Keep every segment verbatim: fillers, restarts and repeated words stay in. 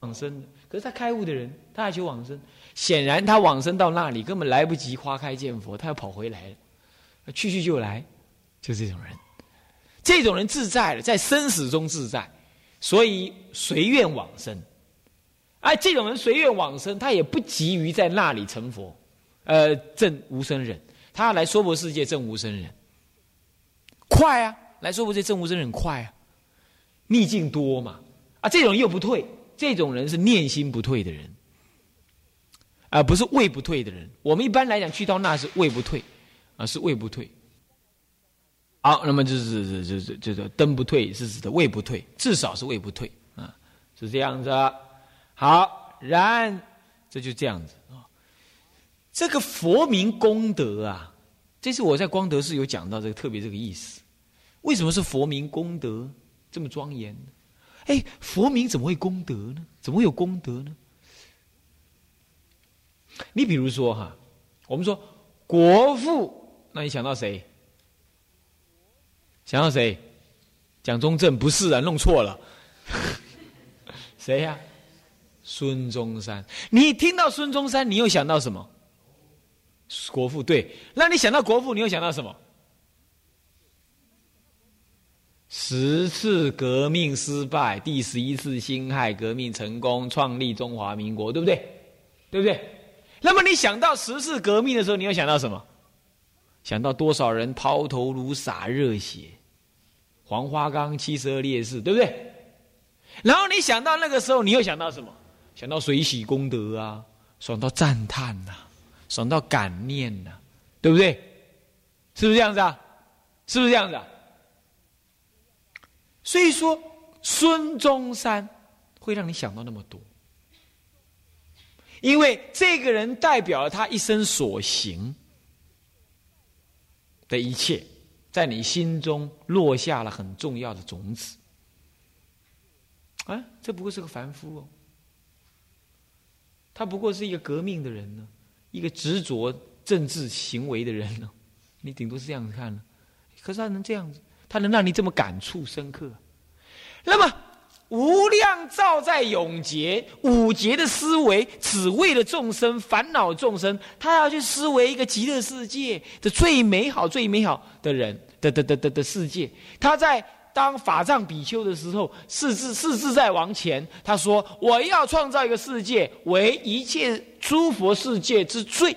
往生的。可是他开悟的人，他还求往生，显然他往生到那里根本来不及花开见佛，他要跑回来了，去去就来，就这种人，这种人自在了，在生死中自在，所以随愿往生。而、啊、这种人随愿往生，他也不急于在那里成佛，呃，证无生忍，他要来娑婆世界证无生忍，快啊！来娑婆世界证无生忍快啊！逆境多嘛，啊，这种又不退，这种人是念心不退的人，而、啊、不是位不退的人。我们一般来讲去到那是位不退，啊，是位不退。好，那么就是就是就是灯不退，是指的位不退，至少是位不退啊，是这样子、啊。好，然这就这样子啊、哦。这个佛名功德啊，这次我在光德寺有讲到这个特别这个意思。为什么是佛名功德这么庄严呢？哎，佛名怎么会功德呢？怎么会有功德呢？你比如说哈，我们说国父，那你想到谁？想到谁？蒋中正不是啊，弄错了。谁呀、啊？孙中山。你听到孙中山，你又想到什么？国父。对，那你想到国父，你又想到什么？十次革命失败，第十一次辛亥革命成功，创立中华民国，对不对？对不对？那么你想到十次革命的时候，你又想到什么？想到多少人抛头颅洒热血，黄花岗七十二烈士，对不对？然后你想到那个时候，你又想到什么？想到随喜功德啊，想到赞叹啊，想到感念啊，对不对？是不是这样子啊？是不是这样子啊？所以说，孙中山会让你想到那么多，因为这个人代表了他一生所行的一切，在你心中落下了很重要的种子。啊，这不过是个凡夫哦，他不过是一个革命的人呢，一个执着政治行为的人呢，你顶多是这样子看了。可是他能这样子，他能让你这么感触深刻。那么无量照在永劫，五劫的思维只为了众生烦恼众生，他要去思维一个极乐世界的最美好最美好的人的的的的的世界。他在当法藏比丘的时候，世自世自在王前，他说我要创造一个世界为一切诸佛世界之最，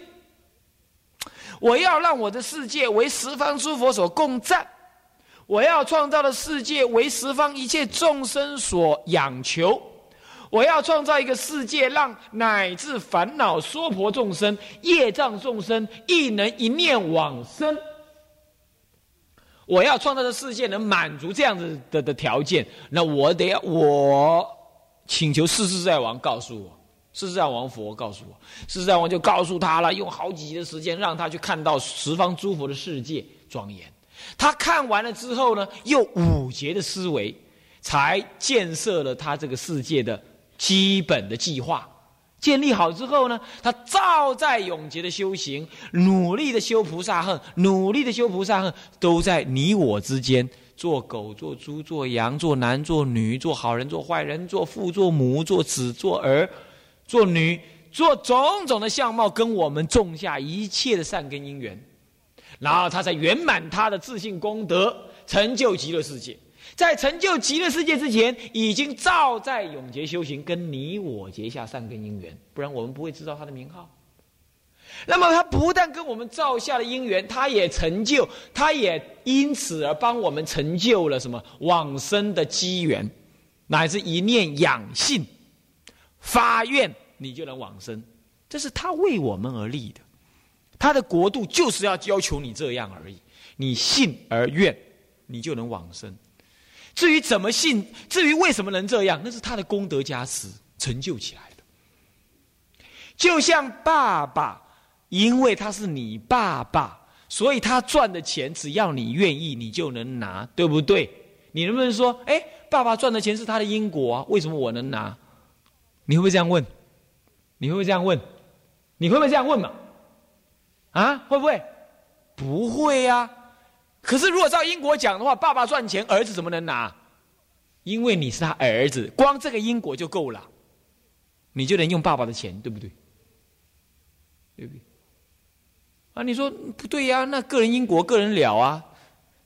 我要让我的世界为十方诸佛所共赞，我要创造的世界为十方一切众生所仰求，我要创造一个世界，让乃至烦恼娑婆众生、业障众生亦能一念往生。我要创造的世界能满足这样子的的条件，那我得要我请求世自在王告诉我，世自在王佛告诉我，世自在王就告诉他了，用好几集的时间让他去看到十方诸佛的世界庄严。他看完了之后呢，又五劫的思维，才建设了他这个世界的基本的计划。建立好之后呢，他照在永劫的修行，努力的修菩萨恨，努力的修菩萨恨，都在你我之间，做狗做猪做羊做男做女，做好人做坏人，做父做母做子做儿做女，做种种的相貌，跟我们种下一切的善根因缘，然后他才圆满他的自性功德，成就极乐世界。在成就极乐世界之前，已经照在永劫修行，跟你我结下善根因缘，不然我们不会知道他的名号。那么他不但跟我们照下了因缘，他也成就，他也因此而帮我们成就了什么往生的机缘，乃至一念养性发愿，你就能往生。这是他为我们而立的，他的国度就是要要求你这样而已，你信而愿，你就能往生。至于怎么信，至于为什么能这样，那是他的功德加持成就起来的。就像爸爸，因为他是你爸爸，所以他赚的钱只要你愿意，你就能拿，对不对？你能不能说，哎，爸爸赚的钱是他的因果啊，为什么我能拿？你会不会这样问？你会不会这样问？你会不会这样问嘛？啊，会不会？不会啊。可是如果照因果讲的话，爸爸赚钱，儿子怎么能拿？因为你是他儿子，光这个因果就够了，你就能用爸爸的钱，对不对？对不对？啊，你说不对呀、啊？那个人因果，个人了啊。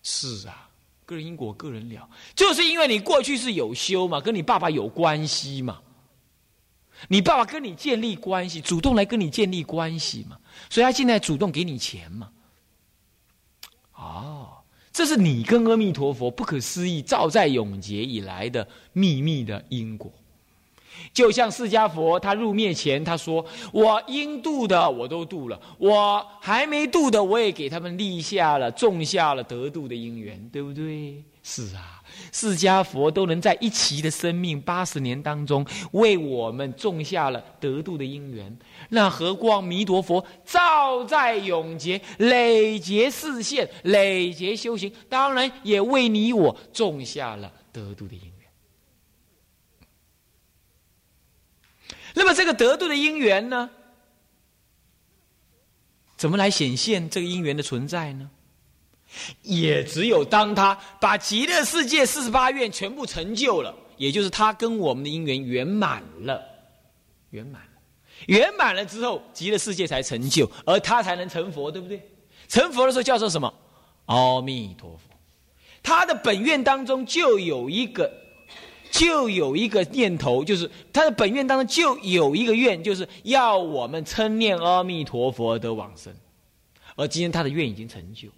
是啊，个人因果，个人了，就是因为你过去是有修嘛，跟你爸爸有关系嘛。你爸爸跟你建立关系，主动来跟你建立关系嘛，所以他现在主动给你钱嘛。哦，这是你跟阿弥陀佛不可思议照在永劫以来的秘密的因果。就像释迦佛他入灭前他说，我应度的我都度了，我还没度的我也给他们立下了种下了得度的因缘，对不对？是啊，释迦佛都能在一期的生命八十年当中为我们种下了得度的因缘，那何况弥陀佛照在永劫累劫示现累劫修行，当然也为你我种下了得度的因缘。那么这个得度的因缘呢，怎么来显现这个因缘的存在呢？也只有当他把极乐世界四十八愿全部成就了，也就是他跟我们的因缘圆满了，圆满了，圆满了之后，极乐世界才成就，而他才能成佛，对不对？成佛的时候叫做什么？阿弥陀佛。他的本愿当中就有一个。就有一个念头，就是他的本愿当中就有一个愿，就是要我们称念阿弥陀佛得往生，而今天他的愿已经成就。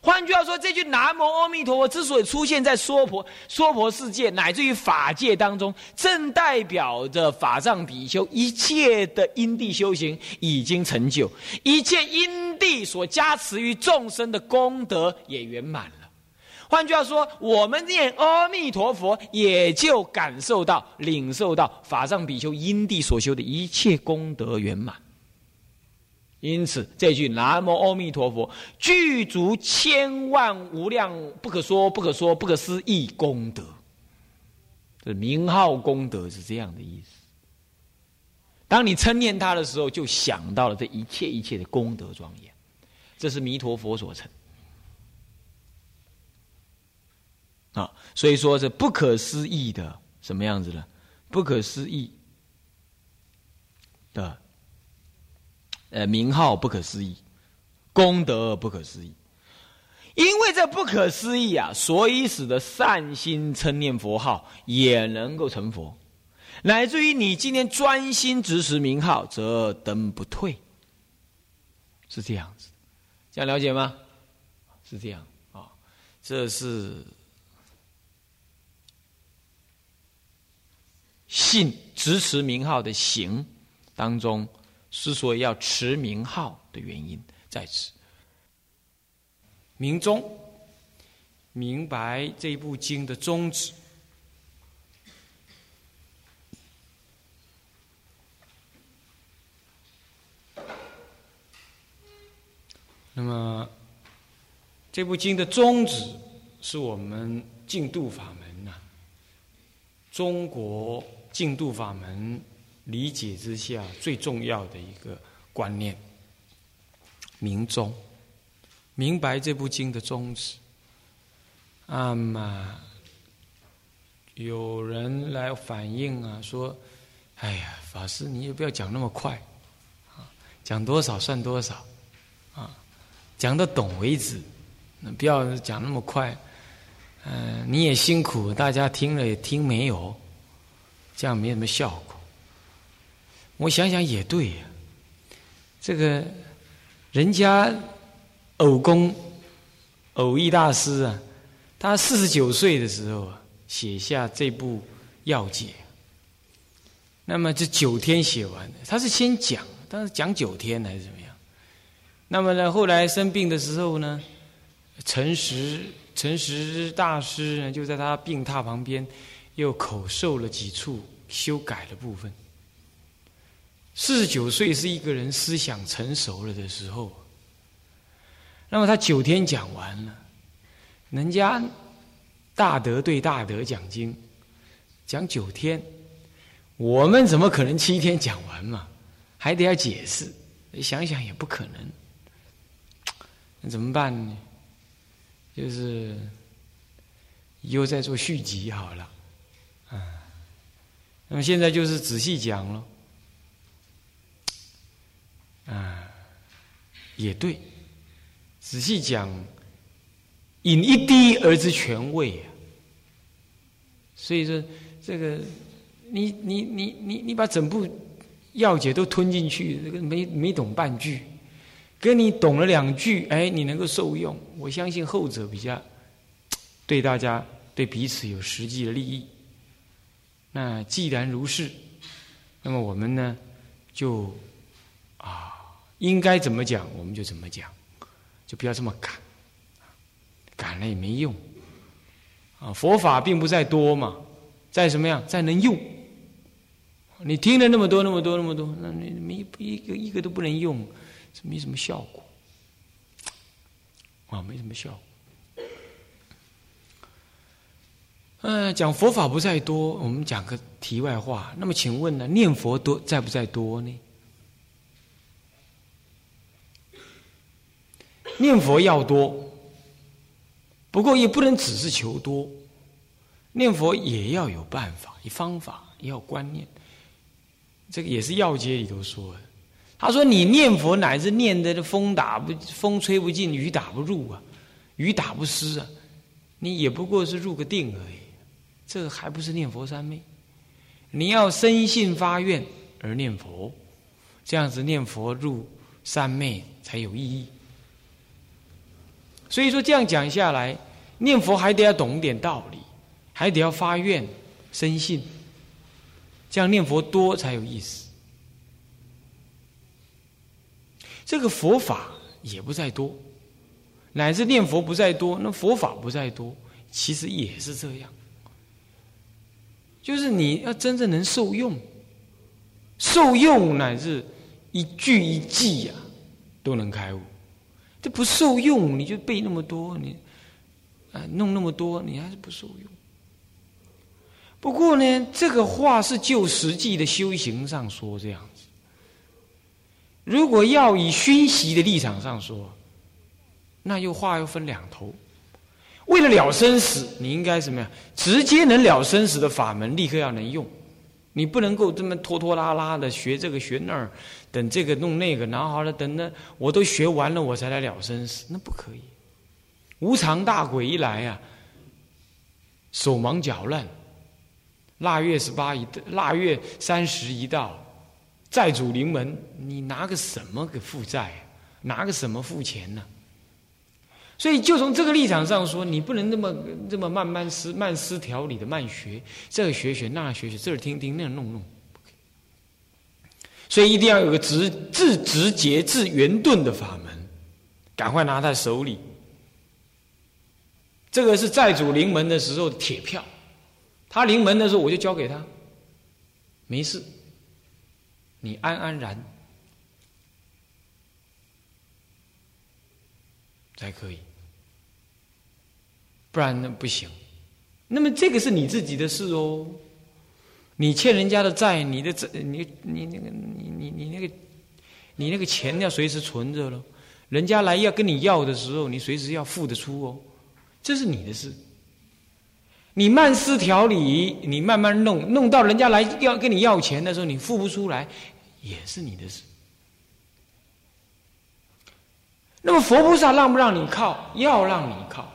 换句话说，这句南无阿弥陀佛之所以出现在娑婆娑婆世界乃至于法界当中，正代表着法藏比丘一切的因地修行已经成就，一切因地所加持于众生的功德也圆满了。换句话说，我们念阿弥陀佛，也就感受到、领受到法藏比丘因地所修的一切功德圆满。因此，这句南无阿弥陀佛具足千万无量不可说、不可说、不可思议功德。这名号功德是这样的意思。当你称念它的时候，就想到了这一切一切的功德庄严，这是弥陀佛所成。啊，所以说这不可思议的什么样子呢？不可思议的，呃，名号不可思议，功德不可思议。因为这不可思议啊，所以使得善心称念佛号也能够成佛，乃至于你今天专心执持名号，则登不退，是这样子。这样了解吗？是这样啊、哦，这是。信执持名号的行当中，之所以要持名号的原因在此。明宗明白这部经的宗旨，那么这部经的宗旨是我们净土法门啊，中国。净土法门理解之下最重要的一个观念，明宗明白这部经的宗旨。那、嗯、么、啊、有人来反映啊，说：“哎呀，法师，你也不要讲那么快，啊，讲多少算多少，啊，讲得懂为止，不要讲那么快。嗯、呃，你也辛苦，大家听了也听没有。”这样没什么效果。我想想也对呀、啊，这个人家偶公偶义大师啊，他四十九岁的时候啊，写下这部要解。那么这九天写完的，他是先讲，但是讲九天还是怎么样？那么呢，后来生病的时候呢，陈实陈实大师呢，就在他病榻旁边。又口授了几处修改的部分。四十九岁是一个人思想成熟了的时候。那么他九天讲完了，人家大德对大德讲经，讲九天，我们怎么可能七天讲完嘛？还得要解释，想想也不可能。那怎么办呢？就是以后再做续集好了。那么现在就是仔细讲了，啊，也对。仔细讲，饮一滴而知全味啊。所以说，这个你你你你你把整部药解都吞进去，这个没没懂半句。跟你懂了两句，哎，你能够受用，我相信后者比较对大家对彼此有实际的利益。那既然如是，那么我们呢，就啊，应该怎么讲我们就怎么讲，就不要这么赶，赶了也没用。啊，佛法并不在多嘛，在什么样，在能用。你听了那么多那么多那么多，那你没一个一个都不能用。没什么效果啊，没什么效果。嗯、呃，讲佛法不在多，我们讲个题外话。那么，请问呢，念佛多在不在多呢？念佛要多，不过也不能只是求多，念佛也要有办法、有方法，也要观念。这个也是《药解》里头说的。他说：“你念佛乃至念的风打不风吹不进，雨打不入啊，雨打不湿啊，你也不过是入个定而已，这还不是念佛三昧？你要深信发愿而念佛，这样子念佛入三昧才有意义。所以说这样讲下来，念佛还得要懂点道理，还得要发愿深信，这样念佛多才有意思。”这个佛法也不在多，乃至念佛不在多，那佛法不在多，其实也是这样。就是你要真正能受用，受用乃至一句一记啊，都能开悟。这不受用，你就背那么多，你啊弄那么多，你还是不受用。不过呢，这个话是就实际的修行上说这样子。如果要以熏习的立场上说，那又话又分两头。为了了生死，你应该什么呀？直接能了生死的法门，立刻要能用。你不能够这么拖拖拉拉的学这个学那儿，等这个弄那个，然后好了，等那我都学完了，我才来了生死，那不可以。无常大鬼一来啊，手忙脚乱。腊月十八一，腊月三十一到。债主临门，你拿个什么给负债、啊？拿个什么付钱呢、啊？所以，就从这个立场上说，你不能这么这么慢慢思、慢思条理的慢学，这个学学，那个学学，这儿听听，那儿弄弄。所以，一定要有个直自直节、自圆顿的法门，赶快拿在手里。这个是债主临门的时候的铁票，他临门的时候我就交给他，没事。你安安然才可以，不然呢不行。那么这个是你自己的事哦，你欠人家的债，你的债，你你那个你你你那个你那个钱要随时存着了，人家来要跟你要的时候，你随时要付得出哦，这是你的事。你慢思条理，你慢慢弄，弄到人家来要跟你要钱的时候，你付不出来，也是你的事。那么佛菩萨让不让你靠？要让你靠，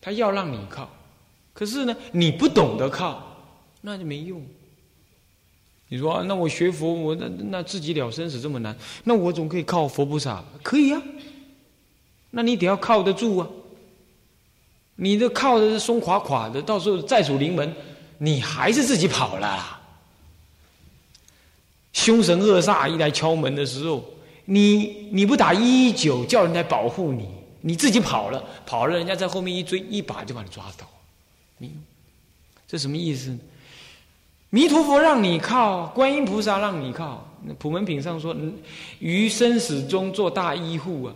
他要让你靠。可是呢，你不懂得靠，那就没用。你说、啊、那我学佛，我那那自己了生死这么难，那我总可以靠佛菩萨，可以啊。那你得要靠得住啊。你的靠的是松垮垮的，到时候债主临门，你还是自己跑了。凶神恶煞一来敲门的时候，你你不打一一九叫人来保护你，你自己跑了，跑了人家在后面一追，一把就把你抓走。你这什么意思呢？弥陀佛让你靠，观音菩萨让你靠。普门品上说，于生死中做大医护啊。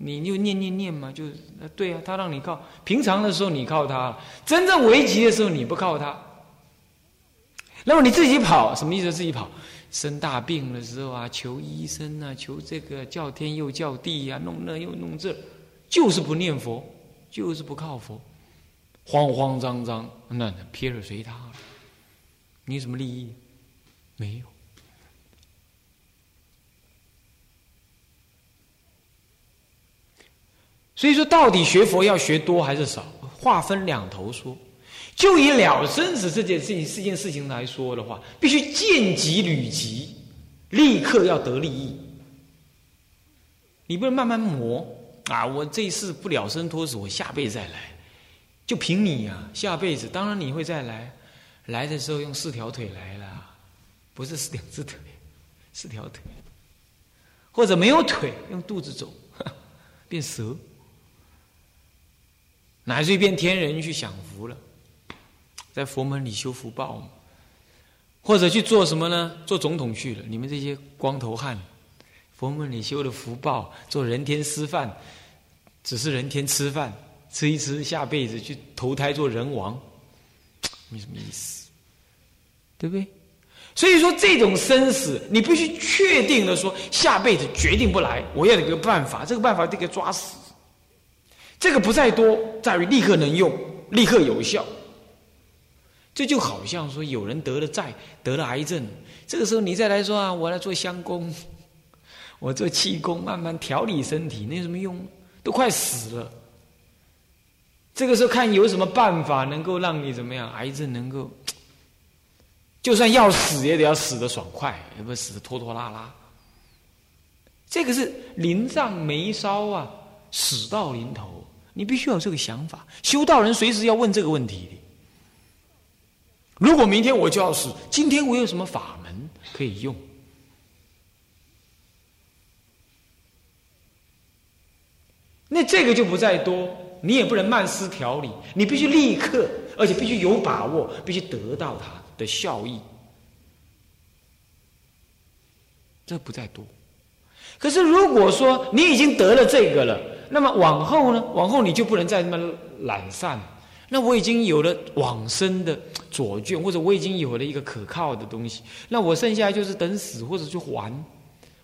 你就念念念嘛，就对啊，他让你靠。平常的时候你靠他，真正危急的时候你不靠他，那么你自己跑，什么意思？自己跑，生大病的时候啊，求医生啊，求这个叫天又叫地啊，弄那又弄这，就是不念佛，就是不靠佛，慌慌张张，那撇了随他了，你有什么利益？没有。所以说，到底学佛要学多还是少，划分两头说。就以了生死这件事情、这件事情来说的话，必须见即履即，立刻要得利益。你不能慢慢磨啊！我这一次不了生脱死，我下辈子再来。就凭你啊，下辈子当然你会再来，来的时候用四条腿来了，不是两只腿，四条腿，或者没有腿用肚子走，变蛇，乃至于变天人去享福了，在佛门里修福报嘛，或者去做什么呢？做总统去了。你们这些光头汉，佛门里修的福报，做人天师范，只是人天吃饭。吃一吃，下辈子去投胎做人王，没什么意思，对不对？所以说这种生死，你必须确定的说，下辈子决定不来，我要有一个办法，这个办法得给抓死。这个不在多，在于立刻能用，立刻有效。这就好像说，有人得了债，得了癌症，这个时候你再来说啊，我来做香功，我做气功，慢慢调理身体，那有什么用？都快死了。这个时候看有什么办法能够让你怎么样，癌症能够就算要死也得要死得爽快，也不死得拖拖拉拉。这个是临障眉梢啊，死到临头，你必须要有这个想法。修道人随时要问这个问题，如果明天我就要死，今天我有什么法门可以用？那这个就不再多，你也不能慢思调理，你必须立刻，而且必须有把握，必须得到它的效益。这不再多。可是如果说你已经得了这个了，那么往后呢？往后你就不能再那么懒散。那我已经有了往生的左卷，或者我已经有了一个可靠的东西，那我剩下就是等死，或者去还，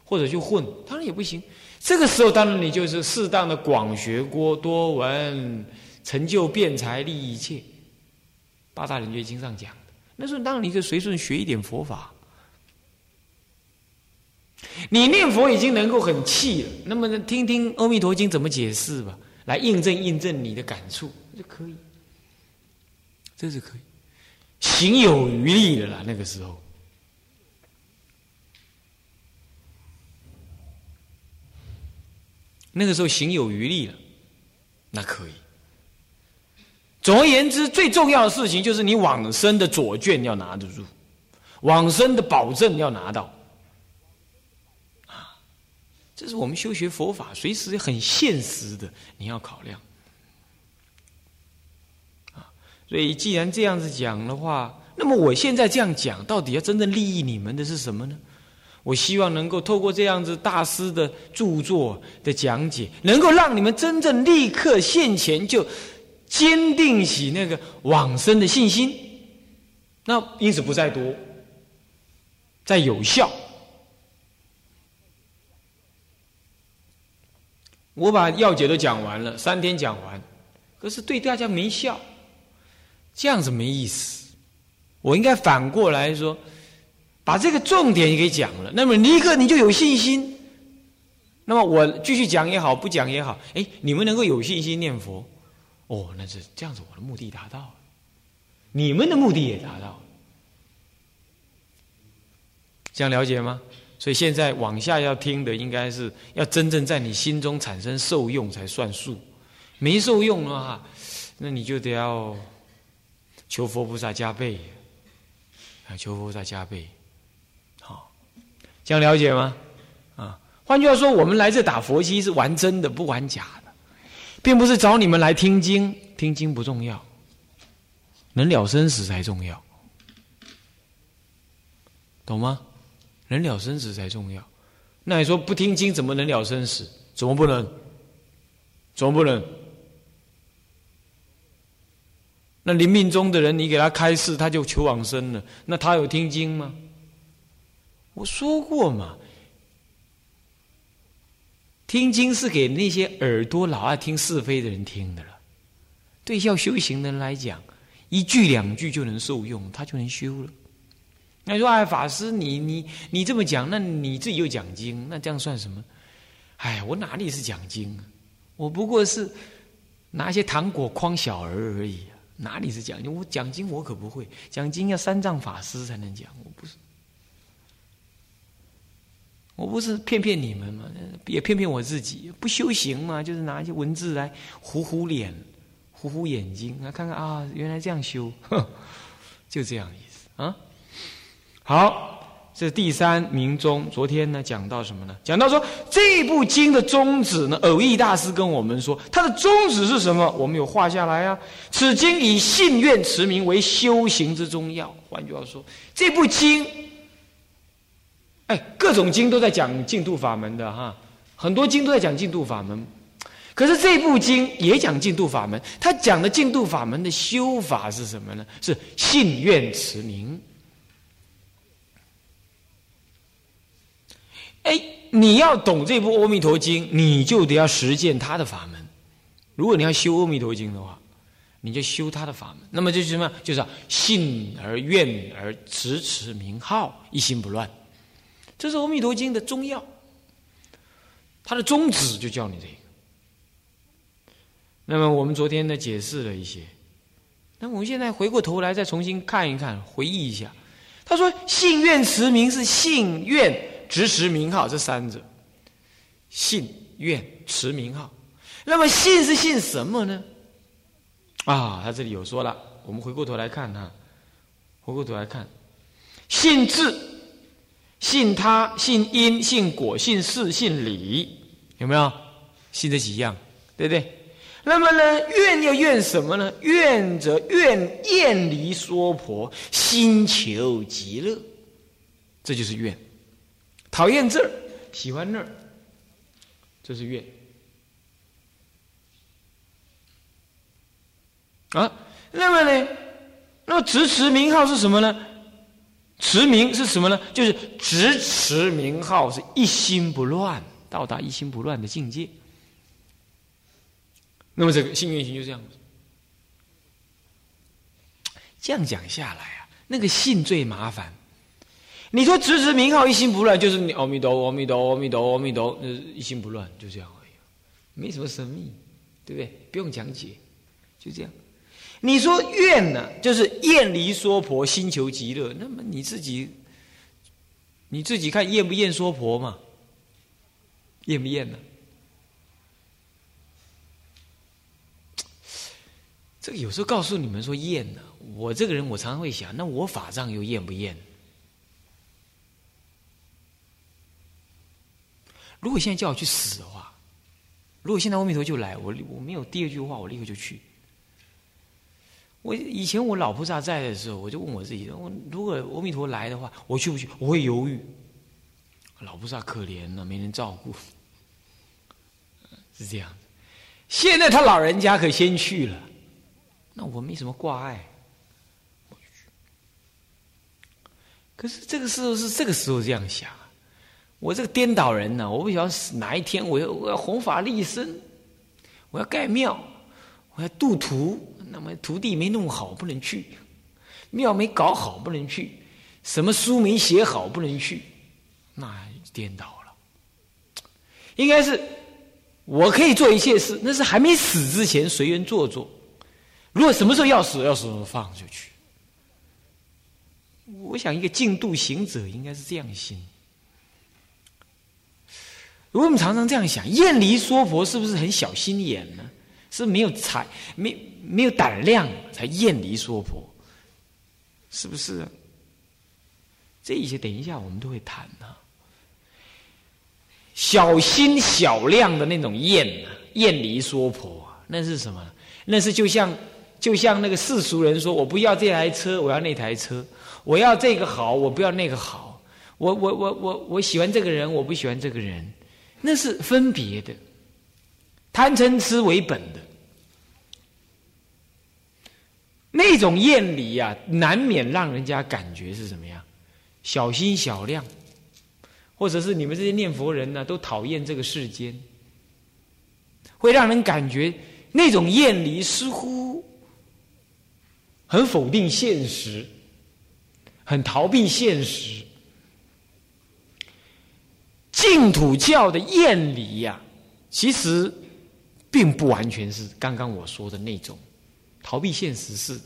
或者去混，当然也不行。这个时候当然你就是适当的广学郭多闻，成就辩才，利益一切，八大人觉经上讲的。那时候当然你就随顺学一点佛法，你念佛已经能够很气了，那么听听《阿弥陀经》怎么解释吧，来印证印证你的感触就可以，这是可以行有余力的啦。那个时候那个时候行有余力了，那可以。总而言之，最重要的事情就是你往生的左卷要拿得住，往生的保证要拿到啊！这是我们修学佛法随时很现实的，你要考量啊。所以既然这样子讲的话，那么我现在这样讲，到底要真正利益你们的是什么呢？我希望能够透过这样子大师的著作的讲解，能够让你们真正立刻现前就坚定起那个往生的信心，那因此不再多，再有效。我把要解都讲完了，三天讲完，可是对大家没效，这样子没意思。我应该反过来说，把这个重点也给讲了，那么立刻你就有信心，那么我继续讲也好，不讲也好，哎，你们能够有信心念佛，哦，那是这样子，我的目的达到了，你们的目的也达到了，这样了解吗？所以现在往下要听的，应该是要真正在你心中产生受用才算数，没受用的话，那你就得要求佛菩萨加倍，求佛菩萨加倍。这样了解吗？啊，换句话说，我们来这打佛七是玩真的，不玩假的，并不是找你们来听经，听经不重要，能了生死才重要，懂吗？能了生死才重要。那你说不听经怎么能了生死？怎么不能？怎么不能？那临命终的人，你给他开示，他就求往生了，那他有听经吗？我说过嘛，听经是给那些耳朵老爱听是非的人听的了，对要修行的人来讲，一句两句就能受用，他就能修了，那你说哎，法师，你你你这么讲，那你自己又讲经，那这样算什么？哎，我哪里是讲经啊？我不过是拿些糖果诓小儿而已啊，哪里是讲经？我讲经我可不会，讲经要三藏法师才能讲，我不是，我不是骗骗你们嘛，也骗骗我自己，不修行嘛，就是拿一些文字来糊糊脸、糊糊眼睛，来看看啊，原来这样修，就这样意思啊。好，这是第三明宗。昨天呢讲到什么呢？讲到说这部经的宗旨呢，蕅益大师跟我们说，它的宗旨是什么？我们有画下来啊。此经以信愿持名为修行之中要。换句话说，这部经，哎，各种经都在讲净土法门的哈，很多经都在讲净土法门，可是这部经也讲净土法门，它讲的净土法门的修法是什么呢？是信愿持名。哎，你要懂这部《阿弥陀经》，你就得要实践他的法门。如果你要修《阿弥陀经》的话，你就修他的法门。那么就是什么？就是、啊、信而愿而持持名号，一心不乱。这是《阿弥陀经》的宗要，它的宗旨就叫你这个。那么我们昨天呢解释了一些，那我们现在回过头来再重新看一看，回忆一下。他说：“信愿持名是信愿。”持持名号这三者，信愿持名号。那么信是信什么呢？啊，他这里有说了，我们回过头来看哈，回过头来看，信智、信他、信因、信果、信事、信理，有没有？信这几样，对不对？那么呢，愿要愿什么呢？愿者愿厌离娑婆，心求极乐，这就是愿。讨厌这儿，喜欢那儿，这是愿啊。那么呢，那么执持名号是什么呢？持名是什么呢？就是执持名号是一心不乱，到达一心不乱的境界。那么这个信愿行就这样子。这样讲下来啊，那个信最麻烦。你说持持名号一心不乱，就是你阿弥陀阿弥陀阿弥陀阿弥陀，一心不乱就这样而已，没什么神秘，对不对？不用讲解，就这样。你说愿呢、啊，就是厌离娑婆，心求极乐。那么你自己，你自己看厌不厌娑婆嘛？厌不厌呢、啊？这个有时候告诉你们说厌呢、啊，我这个人我常常会想，那我法藏又厌不厌？如果现在叫我去死的话，如果现在阿弥陀就来，我我没有第二句话，我立刻就去。我以前我老菩萨在的时候，我就问我自己：我如果阿弥陀来的话，我去不去？我会犹豫。老菩萨可怜了、啊，没人照顾，是这样。现在他老人家可先去了，那我没什么挂碍。我去。可是这个时候是这个时候这样想。我这个颠倒人呢、啊，我不晓得哪一天我要我要弘法利生，我要盖庙，我要度徒，那么徒弟没弄好不能去，庙没搞好不能去，什么书没写好不能去，那颠倒了。应该是我可以做一切事，那是还没死之前随缘做做。如果什么时候要死要死放就去。我想一个净度行者应该是这样心。如果我们常常这样想，厌离娑婆是不是很小心眼呢？是没有才没没有胆量才厌离娑婆，是不是？这一些等一下我们都会谈啊。小心小量的那种厌啊，厌离娑婆、啊，那是什么？那是就像就像那个世俗人说，我不要这台车，我要那台车；我要这个好，我不要那个好；我我我我我喜欢这个人，我不喜欢这个人。那是分别的，贪嗔痴为本的那种厌离啊，难免让人家感觉是怎么样？小心小量，或者是你们这些念佛人呢、啊，都讨厌这个世间，会让人感觉那种厌离似乎很否定现实，很逃避现实。净土教的厌离呀，其实并不完全是刚刚我说的那种逃避现实式。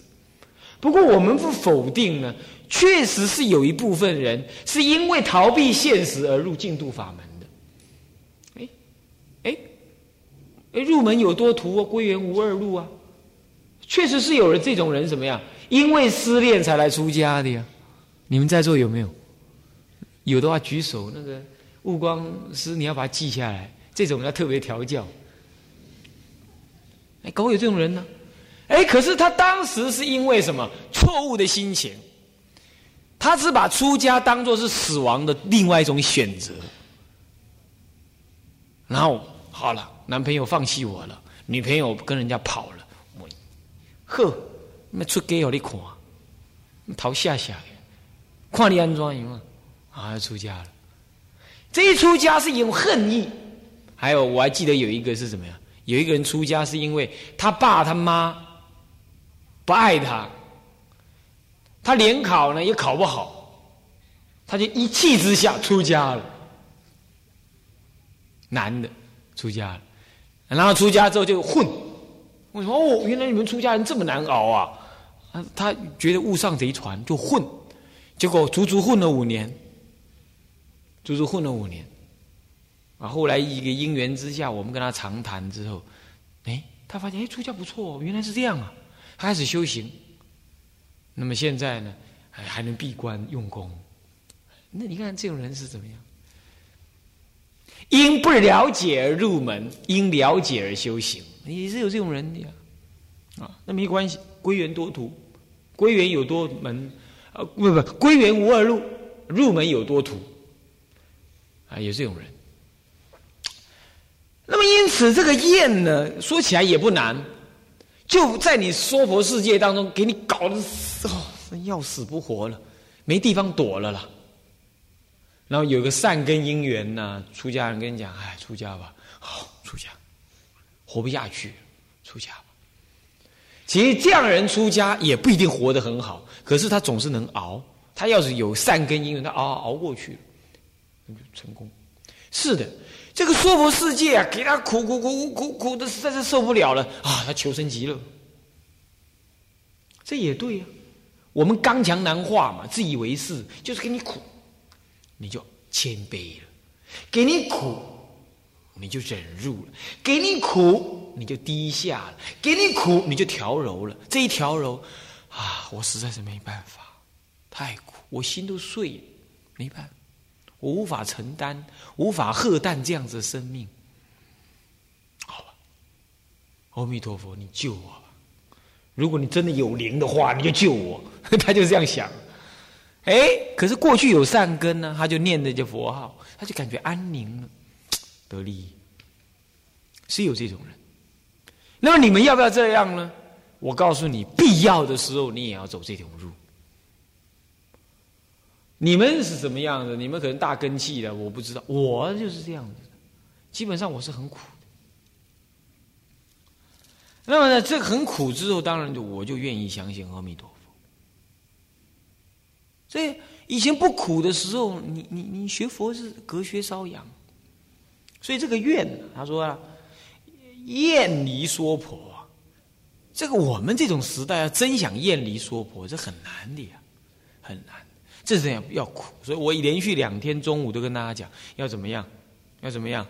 不过我们不否定呢，确实是有一部分人是因为逃避现实而入净土法门的。哎哎哎，入门有多途啊，归元无二路啊，确实是有人这种人怎么样？因为失恋才来出家的呀。你们在座有没有？有的话举手。那个悟光师，你要把它记下来，这种要特别调教。哎，搞有这种人呢、啊？哎，可是他当时是因为什么错误的心情？他只把出家当作是死亡的另外一种选择。然后好了，男朋友放弃我了，女朋友跟人家跑了，我呵，那出家有你看，逃下下的，看你安怎样啊？啊，要出家了。这一出家是有恨意。还有我还记得有一个是怎么样，有一个人出家是因为他爸他妈不爱他，他联考呢也考不好，他就一气之下出家了。男的出家了，然后出家之后就混。为什么？哦，原来你们出家人这么难熬啊！他觉得误上贼船就混，结果足足混了五年足足混了五年，啊，后来一个因缘之下，我们跟他长谈之后，哎，他发现哎出家不错哦，原来是这样啊，他开始修行。那么现在呢，还还能闭关用功。那你看这种人是怎么样？因不了解而入门，因了解而修行，也是有这种人的呀。啊，那没关系，归元多途，归元有多门，呃，不不，归元无二路，入门有多途。啊，有这种人。那么因此这个厌呢，说起来也不难，就在你娑婆世界当中给你搞得哦要死不活了，没地方躲了啦。然后有个善根因缘呐，出家人跟你讲，哎，出家吧，好出家，活不下去，出家吧。其实这样的人出家也不一定活得很好，可是他总是能熬，他要是有善根因缘，他熬熬过去了。成功。是的，这个娑婆世界啊，给他苦苦苦苦苦的，实在是受不了了啊！他求生极乐，这也对啊。我们刚强难化嘛，自以为是，就是给你苦，你就谦卑了；给你苦，你就忍辱了；给你苦，你就低下了；给你苦，你就调柔了。这一调柔啊，我实在是没办法，太苦，我心都碎了，没办法。我无法承担，无法荷担这样子的生命，好吧，阿弥陀佛，你救我吧！如果你真的有灵的话，你就救我。他就这样想，哎，可是过去有善根呢，他就念着这佛号，他就感觉安宁了，得利益。是有这种人。那么你们要不要这样呢？我告诉你，必要的时候你也要走这条路。你们是怎么样的？你们可能大根器的，我不知道。我就是这样子的，基本上我是很苦的。那么呢，这个很苦之后，当然就我就愿意相信阿弥陀佛。所以以前不苦的时候，你你你学佛是隔靴搔痒。所以这个愿，他说啊，厌离娑婆，这个我们这种时代啊，真想厌离娑婆，这很难的呀，很难。这是要苦，所以我连续两天中午都跟大家讲，要怎么样，要怎么样，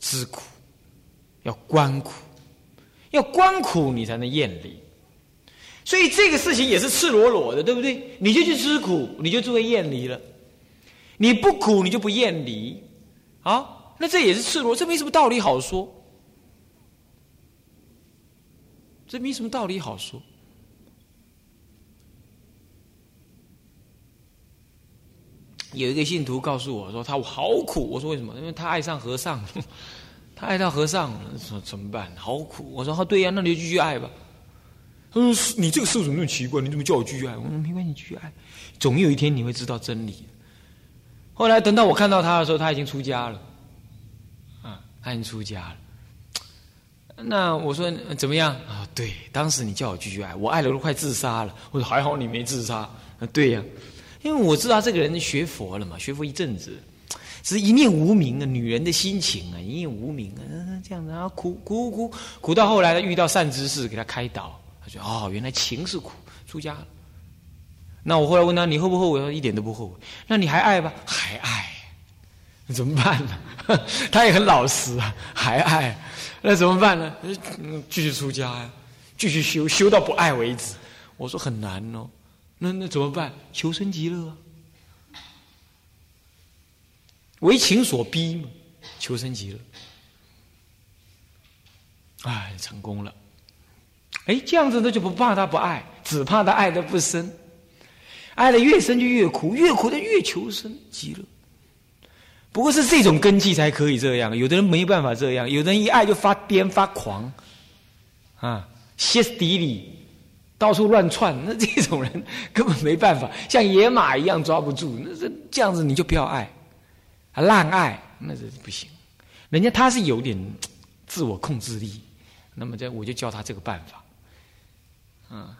知苦，要观苦，要观苦你才能厌离。所以这个事情也是赤裸裸的，对不对？你就去知苦，你就会厌离了；你不苦，你就不厌离。啊，那这也是赤裸，这没什么道理好说，这没什么道理好说。有一个信徒告诉我说他好苦，我说为什么？因为他爱上和尚，他爱到和尚了，说怎么办？好苦！我说他对呀、啊，那你就继续爱吧。他说你这个事怎么那么奇怪？你怎么叫我继续爱？我说没关系，继续爱，总有一天你会知道真理。后来等到我看到他的时候，他已经出家了，啊，他已经出家了。那我说怎么样啊？对，当时你叫我继续爱，我爱了都快自杀了。我说还好你没自杀。啊，对呀、啊。因为我知道这个人学佛了嘛，学佛一阵子，只是一念无明啊，女人的心情啊，一念无明啊，这样子啊，苦苦苦苦到后来，他遇到善知识给他开导，他说哦，原来情是苦，出家了。那我后来问他，你后不后悔？他说一点都不后悔。那你还爱吧？还爱，怎么办呢？他也很老实啊，还爱，那怎么办呢？继续出家呀、啊，继续修，修到不爱为止。我说很难哦，那那怎么办？求生极乐啊，为情所逼嘛，求生极乐。哎，成功了。哎，这样子他就不怕他不爱，只怕他爱得不深，爱得越深就越苦，越苦的越求生极乐。不过是这种根基才可以这样，有的人没办法这样，有的人一爱就发癫发狂，啊，歇斯底里。到处乱窜，那这种人根本没办法，像野马一样抓不住。那这这样子你就不要爱，啊，滥爱那是不行。人家他是有点自我控制力，那么这我就教他这个办法，啊，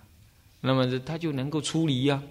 那么他就能够出离啊。